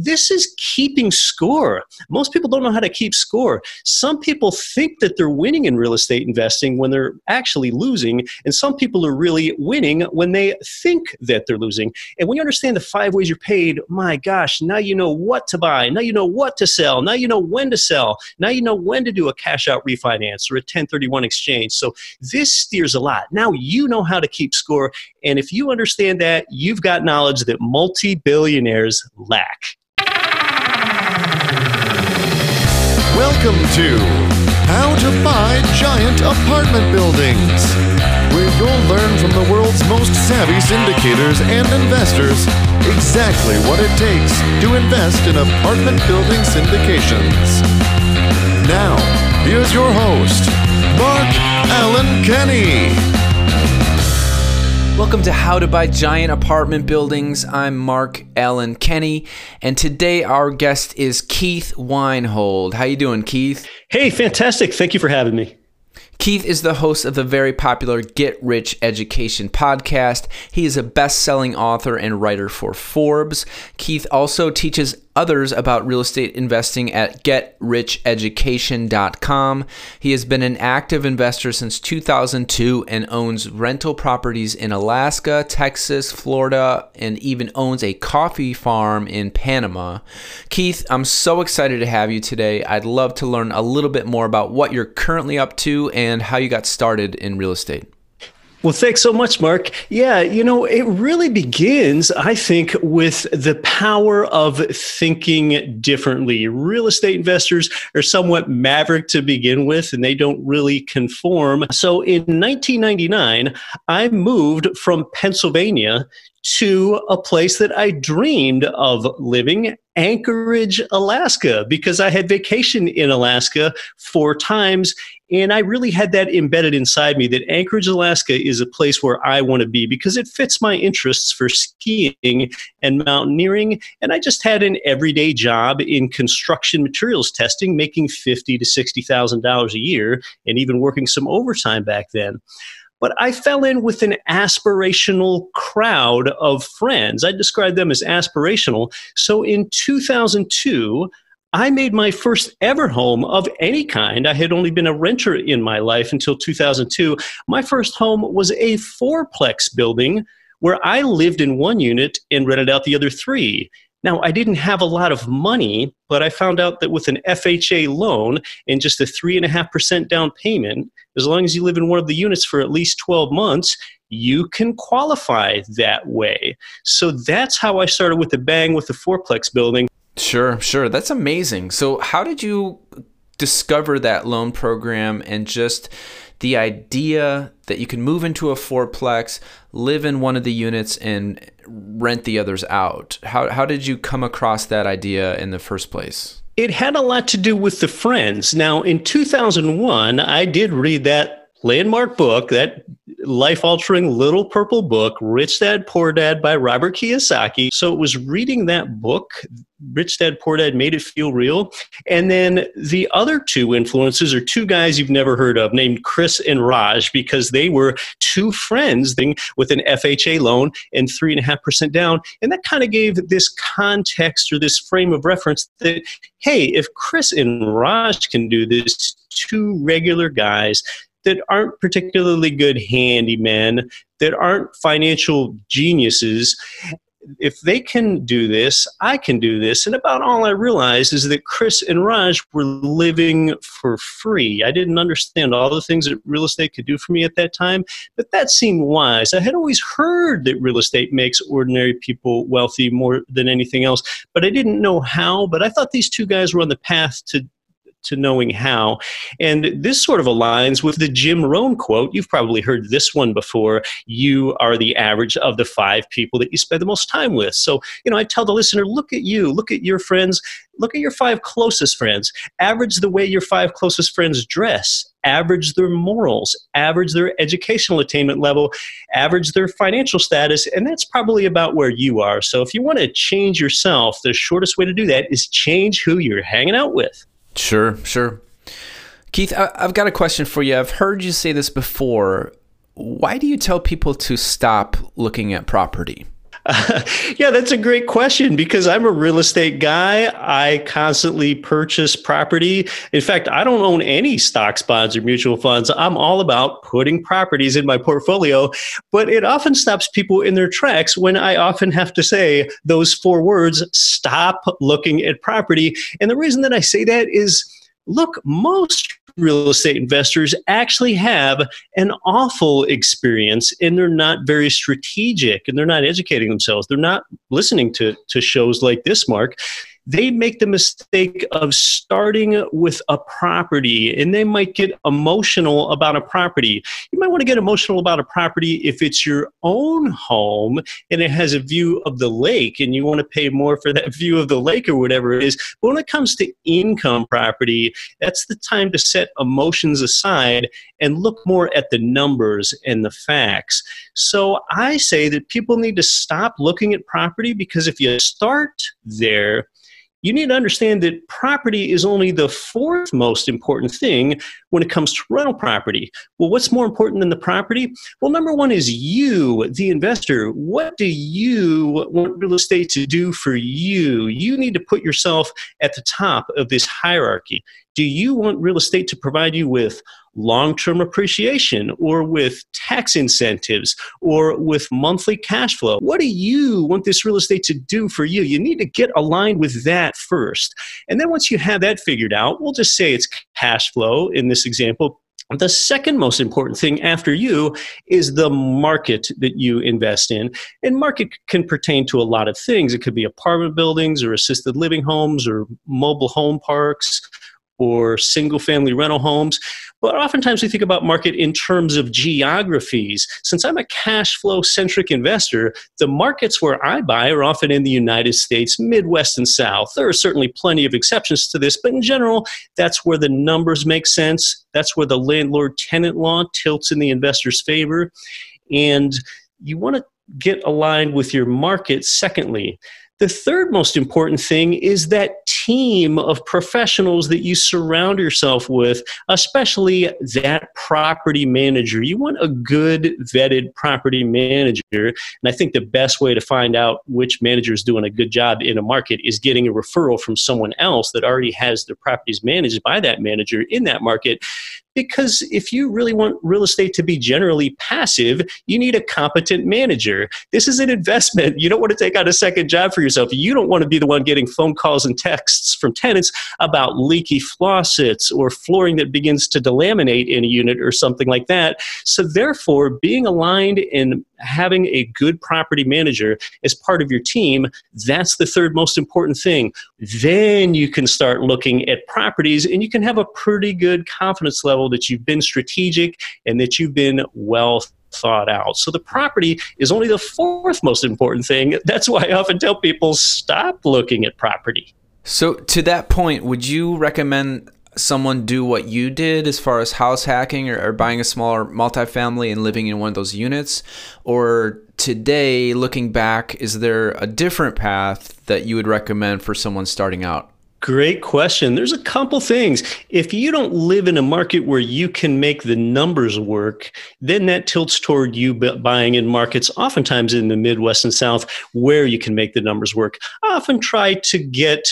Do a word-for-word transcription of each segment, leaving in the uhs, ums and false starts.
This is keeping score. Most people don't know how to keep score. Some people think that they're winning in real estate investing when they're actually losing, and some people are really winning when they think that they're losing. And when you understand the five ways you're paid, my gosh, now you know what to buy, now you know what to sell, now you know when to sell, now you know when to do a cash out refinance or a ten thirty-one exchange. So this steers a lot. Now you know how to keep score, and if you understand that, you've got knowledge that multi-billionaires lack. Welcome to How to Buy Giant Apartment Buildings, where you'll learn from the world's most savvy syndicators and investors exactly what it takes to invest in apartment building syndications. Now, here's your host, Mark Allen Kenny. Welcome to How to Buy Giant Apartment Buildings. I'm Mark Allen Kenny, and today our guest is Keith Weinhold. How you doing, Keith? Hey, fantastic. Thank you for having me. Keith is the host of the very popular Get Rich Education podcast. He is a best-selling author and writer for Forbes. Keith also teaches others about real estate investing at get rich education dot com. He has been an active investor since two thousand two and owns rental properties in Alaska, Texas, Florida, and even owns a coffee farm in Panama. Keith, I'm so excited to have you today. I'd love to learn a little bit more about what you're currently up to and how you got started in real estate. Well, thanks so much, Mark. Yeah, you know, it really begins, I think, with the power of thinking differently. Real estate investors are somewhat maverick to begin with, and they don't really conform. So in nineteen ninety-nine, I moved from Pennsylvania to a place that I dreamed of living, Anchorage, Alaska, because I had vacationed in Alaska four times. And I really had that embedded inside me that Anchorage, Alaska is a place where I want to be because it fits my interests for skiing and mountaineering. And I just had an everyday job in construction materials testing, making fifty thousand to sixty thousand dollars a year and even working some overtime back then. But I fell in with an aspirational crowd of friends. I described them as aspirational. So in two thousand two, I made my first ever home of any kind. I had only been a renter in my life until two thousand two. My first home was a fourplex building where I lived in one unit and rented out the other three. Now, I didn't have a lot of money, but I found out that with an F H A loan and just a three point five percent down payment, as long as you live in one of the units for at least twelve months, you can qualify that way. So that's how I started with the bang with the fourplex building. Sure, sure. That's amazing. So how did you discover that loan program and just the idea that you can move into a fourplex, live in one of the units, and rent the others out? How, how did you come across that idea in the first place? It had a lot to do with the friends. Now, in two thousand one, I did read that landmark book, that life-altering little purple book, Rich Dad, Poor Dad by Robert Kiyosaki. So it was reading that book, Rich Dad, Poor Dad, made it feel real. And then the other two influences are two guys you've never heard of named Chris and Raj, because they were two friends with an F H A loan and three and a half percent down. And that kind of gave this context or this frame of reference that, hey, if Chris and Raj can do this, two regular guys that aren't particularly good handymen, that aren't financial geniuses, if they can do this, I can do this. And about all I realized is that Chris and Raj were living for free. I didn't understand all the things that real estate could do for me at that time, but that seemed wise. I had always heard that real estate makes ordinary people wealthy more than anything else, but I didn't know how. But I thought these two guys were on the path to to knowing how. And this sort of aligns with the Jim Rohn quote. You've probably heard this one before. You are the average of the five people that you spend the most time with. So, you know, I tell the listener, look at you, look at your friends, look at your five closest friends, average the way your five closest friends dress, average their morals, average their educational attainment level, average their financial status, and that's probably about where you are. So if you want to change yourself, the shortest way to do that is change who you're hanging out with. Sure, sure. Keith, I, I've got a question for you. I've heard you say this before. Why do you tell people to stop looking at property? Uh, yeah, that's a great question because I'm a real estate guy. I constantly purchase property. In fact, I don't own any stocks, bonds, or mutual funds. I'm all about putting properties in my portfolio, but it often stops people in their tracks when I often have to say those four words, stop looking at property. And the reason that I say that is, look, most real estate investors actually have an awful experience and they're not very strategic and they're not educating themselves. They're not listening to, to shows like this, Mark. They make the mistake of starting with a property and they might get emotional about a property. You might want to get emotional about a property if it's your own home and it has a view of the lake and you want to pay more for that view of the lake or whatever it is. But when it comes to income property, that's the time to set emotions aside and look more at the numbers and the facts. So I say that people need to stop looking at property because if you start there, you need to understand that property is only the fourth most important thing when it comes to rental property. Well, what's more important than the property? Well, number one is you, the investor. What do you want real estate to do for you? You need to put yourself at the top of this hierarchy. Do you want real estate to provide you with long-term appreciation or with tax incentives or with monthly cash flow? What do you want this real estate to do for you? You need to get aligned with that first. And then once you have that figured out, we'll just say it's cash flow in this example. The second most important thing after you is the market that you invest in. And market can pertain to a lot of things. It could be apartment buildings or assisted living homes or mobile home parks or single-family rental homes. But oftentimes we think about market in terms of geographies. Since I'm a cash flow-centric investor, the markets where I buy are often in the United States, Midwest and South. There are certainly plenty of exceptions to this, but in general, that's where the numbers make sense. That's where the landlord-tenant law tilts in the investor's favor. And you want to get aligned with your market, secondly. The third most important thing is that team of professionals that you surround yourself with, especially that property manager. You want a good vetted property manager. And I think the best way to find out which manager is doing a good job in a market is getting a referral from someone else that already has their properties managed by that manager in that market. Because if you really want real estate to be generally passive, you need a competent manager. This is an investment. You don't want to take out a second job for yourself. You don't want to be the one getting phone calls and texts from tenants about leaky faucets or flooring that begins to delaminate in a unit or something like that. So therefore, being aligned and having a good property manager as part of your team, that's the third most important thing. Then you can start looking at properties and you can have a pretty good confidence level that you've been strategic and that you've been well thought out. So the property is only the fourth most important thing. That's why I often tell people, stop looking at property. So to that point, would you recommend someone do what you did as far as house hacking or, or buying a smaller multifamily and living in one of those units? Or today, looking back, is there a different path that you would recommend for someone starting out? Great question. There's a couple things. If you don't live in a market where you can make the numbers work, then that tilts toward you buying in markets, oftentimes in the Midwest and South, where you can make the numbers work. I often try to get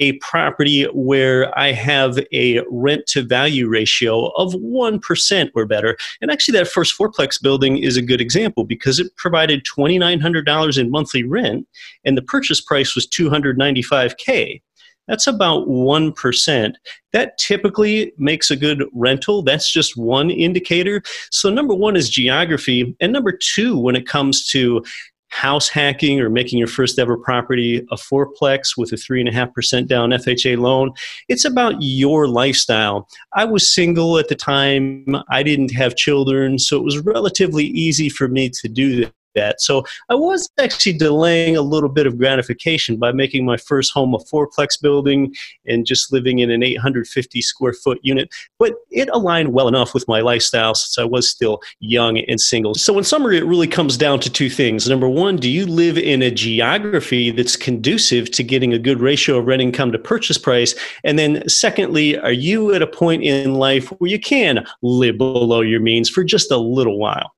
a property where I have a rent-to-value ratio of one percent or better. And actually, that first fourplex building is a good example because it provided twenty-nine hundred dollars in monthly rent, and the purchase price was two hundred ninety-five thousand dollars. That's about one percent. That typically makes a good rental. That's just one indicator. So number one is geography. And number two, when it comes to house hacking or making your first ever property a fourplex with a three point five percent down F H A loan, it's about your lifestyle. I was single at the time. I didn't have children, so it was relatively easy for me to do that. that. So I was actually delaying a little bit of gratification by making my first home a fourplex building and just living in an eight hundred fifty square foot unit. But it aligned well enough with my lifestyle since I was still young and single. So in summary, it really comes down to two things. Number one, do you live in a geography that's conducive to getting a good ratio of rent income to purchase price? And then secondly, are you at a point in life where you can live below your means for just a little while?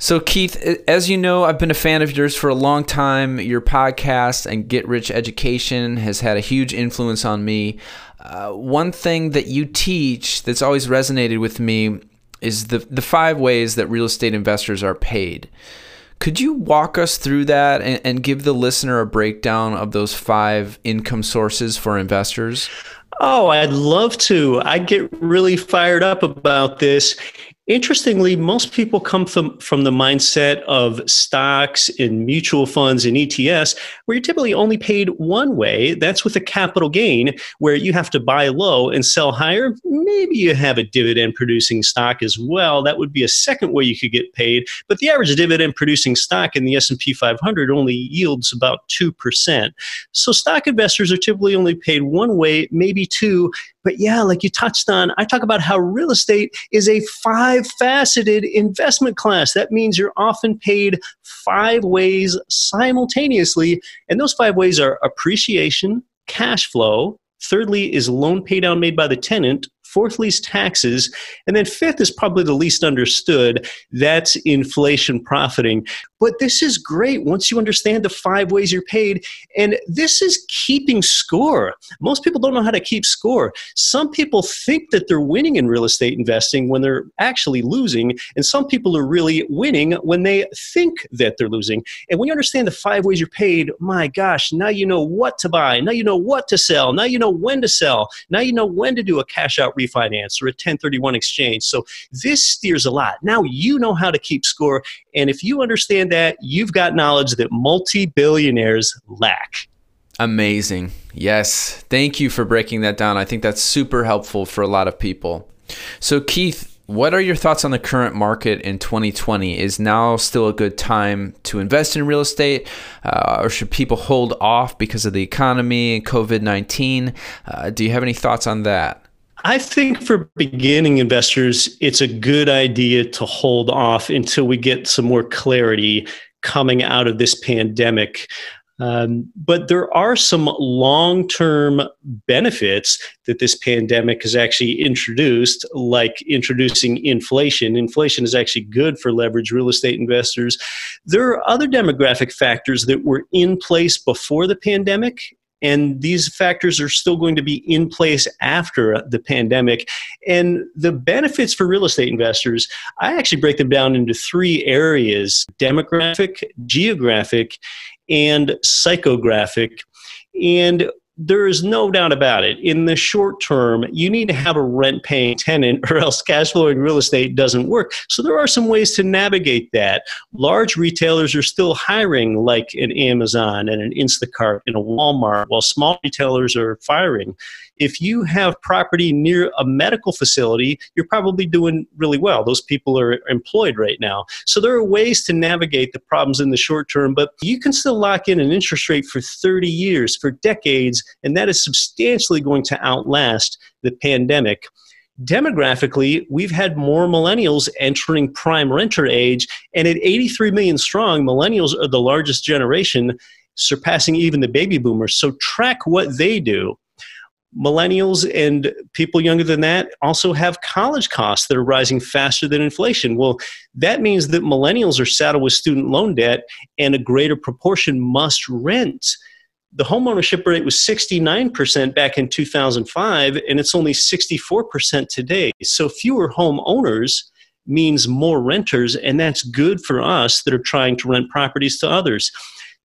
So Keith, as you know, I've been a fan of yours for a long time. Your podcast and Get Rich Education has had a huge influence on me. Uh, one thing that you teach that's always resonated with me is the, the five ways that real estate investors are paid. Could you walk us through that and, and give the listener a breakdown of those five income sources for investors? Oh, I'd love to. I get really fired up about this. Interestingly, most people come from, from the mindset of stocks and mutual funds and E T Fs, where you're typically only paid one way. That's with a capital gain, where you have to buy low and sell higher. Maybe you have a dividend-producing stock as well. That would be a second way you could get paid. But the average dividend-producing stock in the S and P five hundred only yields about two percent. So stock investors are typically only paid one way, maybe two. But yeah, like you touched on, I talk about how real estate is a five-faceted investment class. That means you're often paid five ways simultaneously. And those five ways are appreciation, cash flow. Thirdly is loan pay down made by the tenant. Fourthly is taxes. And then fifth is probably the least understood. That's inflation profiting. But this is great once you understand the five ways you're paid. And this is keeping score. Most people don't know how to keep score. Some people think that they're winning in real estate investing when they're actually losing. And some people are really winning when they think that they're losing. And when you understand the five ways you're paid, my gosh, now you know what to buy. Now you know what to sell. Now you know when to sell. Now you know when to do a cash out refinance or a ten thirty-one exchange. So this steers a lot. Now you know how to keep score. And if you understand that, you've got knowledge that multi-billionaires lack. Amazing. Yes. Thank you for breaking that down. I think that's super helpful for a lot of people. So Keith, what are your thoughts on the current market in twenty twenty? Is now still a good time to invest in real estate? Uh, or should people hold off because of the economy and COVID nineteen? Uh, do you have any thoughts on that? I think for beginning investors, it's a good idea to hold off until we get some more clarity coming out of this pandemic. Um, but there are some long-term benefits that this pandemic has actually introduced, like introducing inflation. Inflation is actually good for leveraged real estate investors. There are other demographic factors that were in place before the pandemic, and these factors are still going to be in place after the pandemic. And the benefits for real estate investors, I actually break them down into three areas: demographic, geographic, and psychographic. And there is no doubt about it. In the short term, you need to have a rent-paying tenant or else cash flowing real estate doesn't work. So there are some ways to navigate that. Large retailers are still hiring, like an Amazon and an Instacart and a Walmart, while small retailers are firing. If you have property near a medical facility, you're probably doing really well. Those people are employed right now. So there are ways to navigate the problems in the short term, but you can still lock in an interest rate for thirty years, for decades, and that is substantially going to outlast the pandemic. Demographically, we've had more millennials entering prime renter age, and at eighty-three million strong, millennials are the largest generation, surpassing even the baby boomers. So track what they do. Millennials and people younger than that also have college costs that are rising faster than inflation. Well, that means that millennials are saddled with student loan debt, and a greater proportion must rent. The homeownership rate was sixty-nine percent back in two thousand five, and it's only sixty-four percent today. So fewer homeowners means more renters, and that's good for us that are trying to rent properties to others.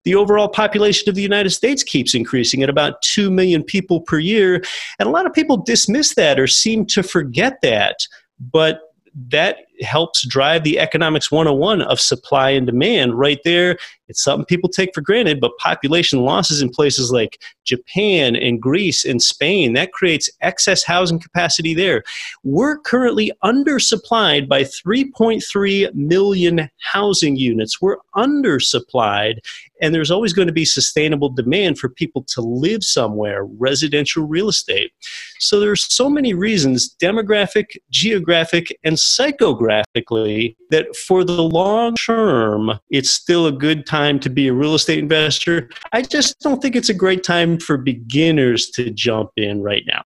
The overall population of the United States keeps increasing at about two million people per year, and a lot of people dismiss that or seem to forget that, but that helps drive the economics one oh one of supply and demand right there. It's something people take for granted, but population losses in places like Japan and Greece and Spain, that creates excess housing capacity there. We're currently undersupplied by three point three million housing units. We're undersupplied, and there's always going to be sustainable demand for people to live somewhere, residential real estate. So there's so many reasons, demographic, geographic, and psychographic, that for the long term, it's still a good time to be a real estate investor. I just don't think it's a great time for beginners to jump in right now.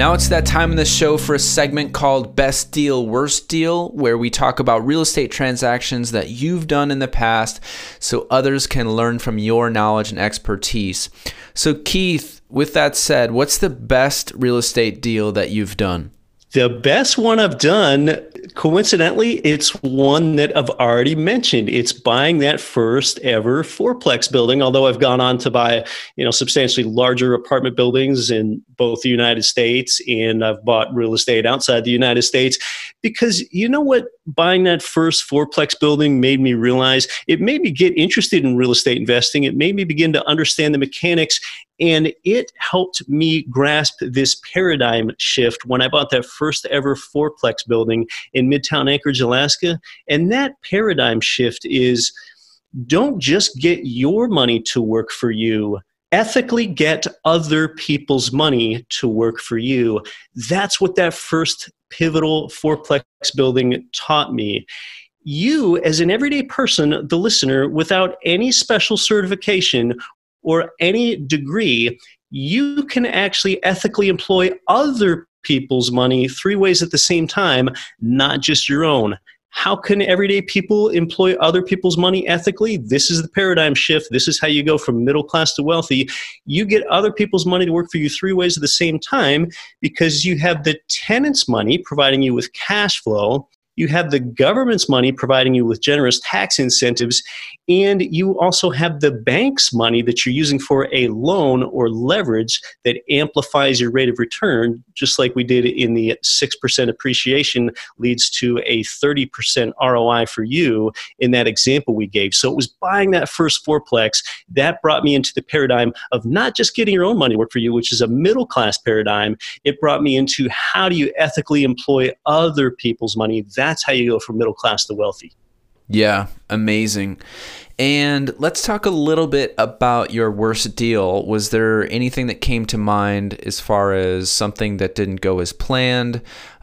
Now it's that time in the show for a segment called Best Deal, Worst Deal, where we talk about real estate transactions that you've done in the past so others can learn from your knowledge and expertise. So Keith, with that said, what's the best real estate deal that you've done? The best one I've done, coincidentally, it's one that I've already mentioned. It's buying that first ever fourplex building, although I've gone on to buy, you know, substantially larger apartment buildings in both the United States, and I've bought real estate outside the United States, because you know what? Buying that first fourplex building made me realize, it made me get interested in real estate investing. It made me begin to understand the mechanics, and it helped me grasp this paradigm shift when I bought that first ever fourplex building in Midtown Anchorage, Alaska. And that paradigm shift is, don't just get your money to work for you. Ethically get other people's money to work for you. That's what that first pivotal fourplex building taught me. You, as an everyday person, the listener, without any special certification or any degree, you can actually ethically employ other people's money three ways at the same time, not just your own. How can everyday people employ other people's money ethically? This is the paradigm shift. This is how you go from middle class to wealthy. You get other people's money to work for you three ways at the same time, because you have the tenant's money providing you with cash flow. You have the government's money providing you with generous tax incentives, and you also have the bank's money that you're using for a loan or leverage that amplifies your rate of return, just like we did in the six percent appreciation leads to a thirty percent R O I for you in that example we gave. So it was buying that first fourplex that brought me into the paradigm of not just getting your own money to work for you, which is a middle class paradigm. It brought me into, how do you ethically employ other people's money? That's how you go from middle class to wealthy. Yeah, amazing. And let's talk a little bit about your worst deal. Was there anything that came to mind as far as something that didn't go as planned?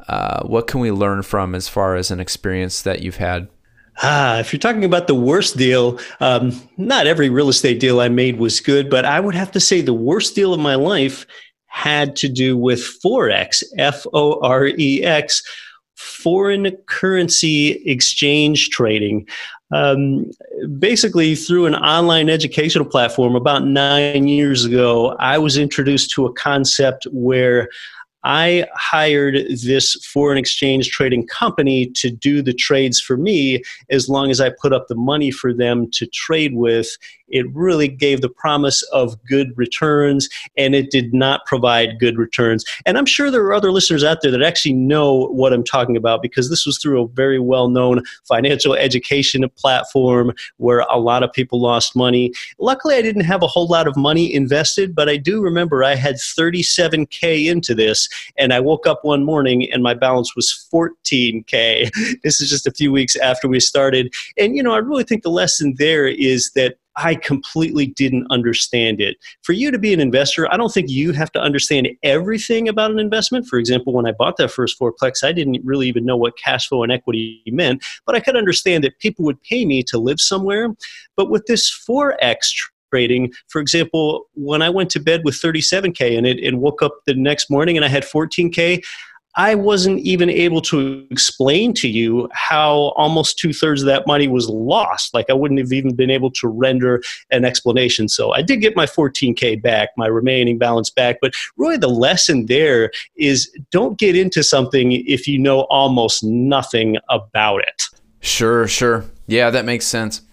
Uh, what can we learn from as far as an experience that you've had? Ah, if you're talking about the worst deal, um, not every real estate deal I made was good, but I would have to say the worst deal of my life had to do with Forex, F O R E X, foreign currency exchange trading. Um, basically, through an online educational platform about nine years ago, I was introduced to a concept where I hired this foreign exchange trading company to do the trades for me, as long as I put up the money for them to trade with. It really gave the promise of good returns, and it did not provide good returns. And I'm sure there are other listeners out there that actually know what I'm talking about, because this was through a very well-known financial education platform where a lot of people lost money. Luckily, I didn't have a whole lot of money invested, but I do remember I had thirty-seven K into this, and I woke up one morning and my balance was fourteen K. This is just a few weeks after we started. And, you know, I really think the lesson there is that I completely didn't understand it. For you to be an investor, I don't think you have to understand everything about an investment. For example, when I bought that first fourplex, I didn't really even know what cash flow and equity meant, but I could understand that people would pay me to live somewhere. But with this Forex trading, for example, when I went to bed with thirty-seven K in it and woke up the next morning and I had fourteen K, I wasn't even able to explain to you how almost two-thirds of that money was lost. Like, I wouldn't have even been able to render an explanation. So I did get my fourteen K back, my remaining balance back. But really the lesson there is, don't get into something if you know almost nothing about it. Sure, sure. Yeah, that makes sense.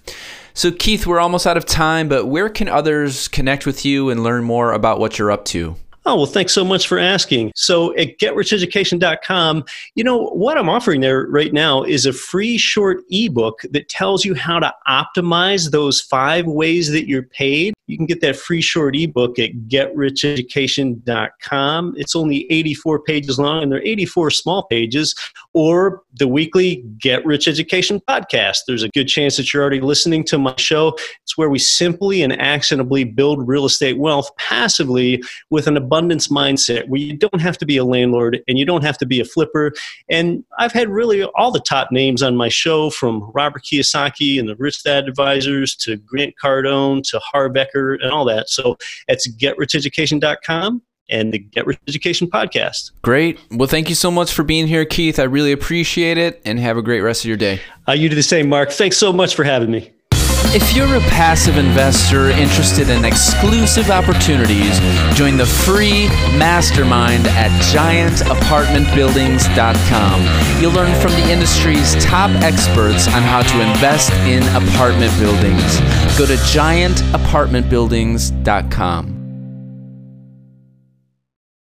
So Keith, we're almost out of time, but where can others connect with you and learn more about what you're up to? Oh, well, thanks so much for asking. So at Get Rich Education dot com, you know, what I'm offering there right now is a free short ebook that tells you how to optimize those five ways that you're paid. You can get that free short ebook at Get Rich Education dot com. It's only eighty-four pages long, and there are eighty-four small pages, or the weekly Get Rich Education podcast. There's a good chance that you're already listening to my show. It's where we simply and actionably build real estate wealth passively with an abundance. abundance mindset, where you don't have to be a landlord and you don't have to be a flipper. And I've had really all the top names on my show, from Robert Kiyosaki and the Rich Dad Advisors to Grant Cardone to Harbecker and all that. So that's Get Rich Education dot com. and the Get Rich Education podcast. Great. Well, thank you so much for being here, Keith. I really appreciate it, and have a great rest of your day. Uh, you do the same, Mark. Thanks so much for having me. If you're a passive investor interested in exclusive opportunities, join the free mastermind at giant apartment buildings dot com. You'll learn from the industry's top experts on how to invest in apartment buildings. Go to giant apartment buildings dot com.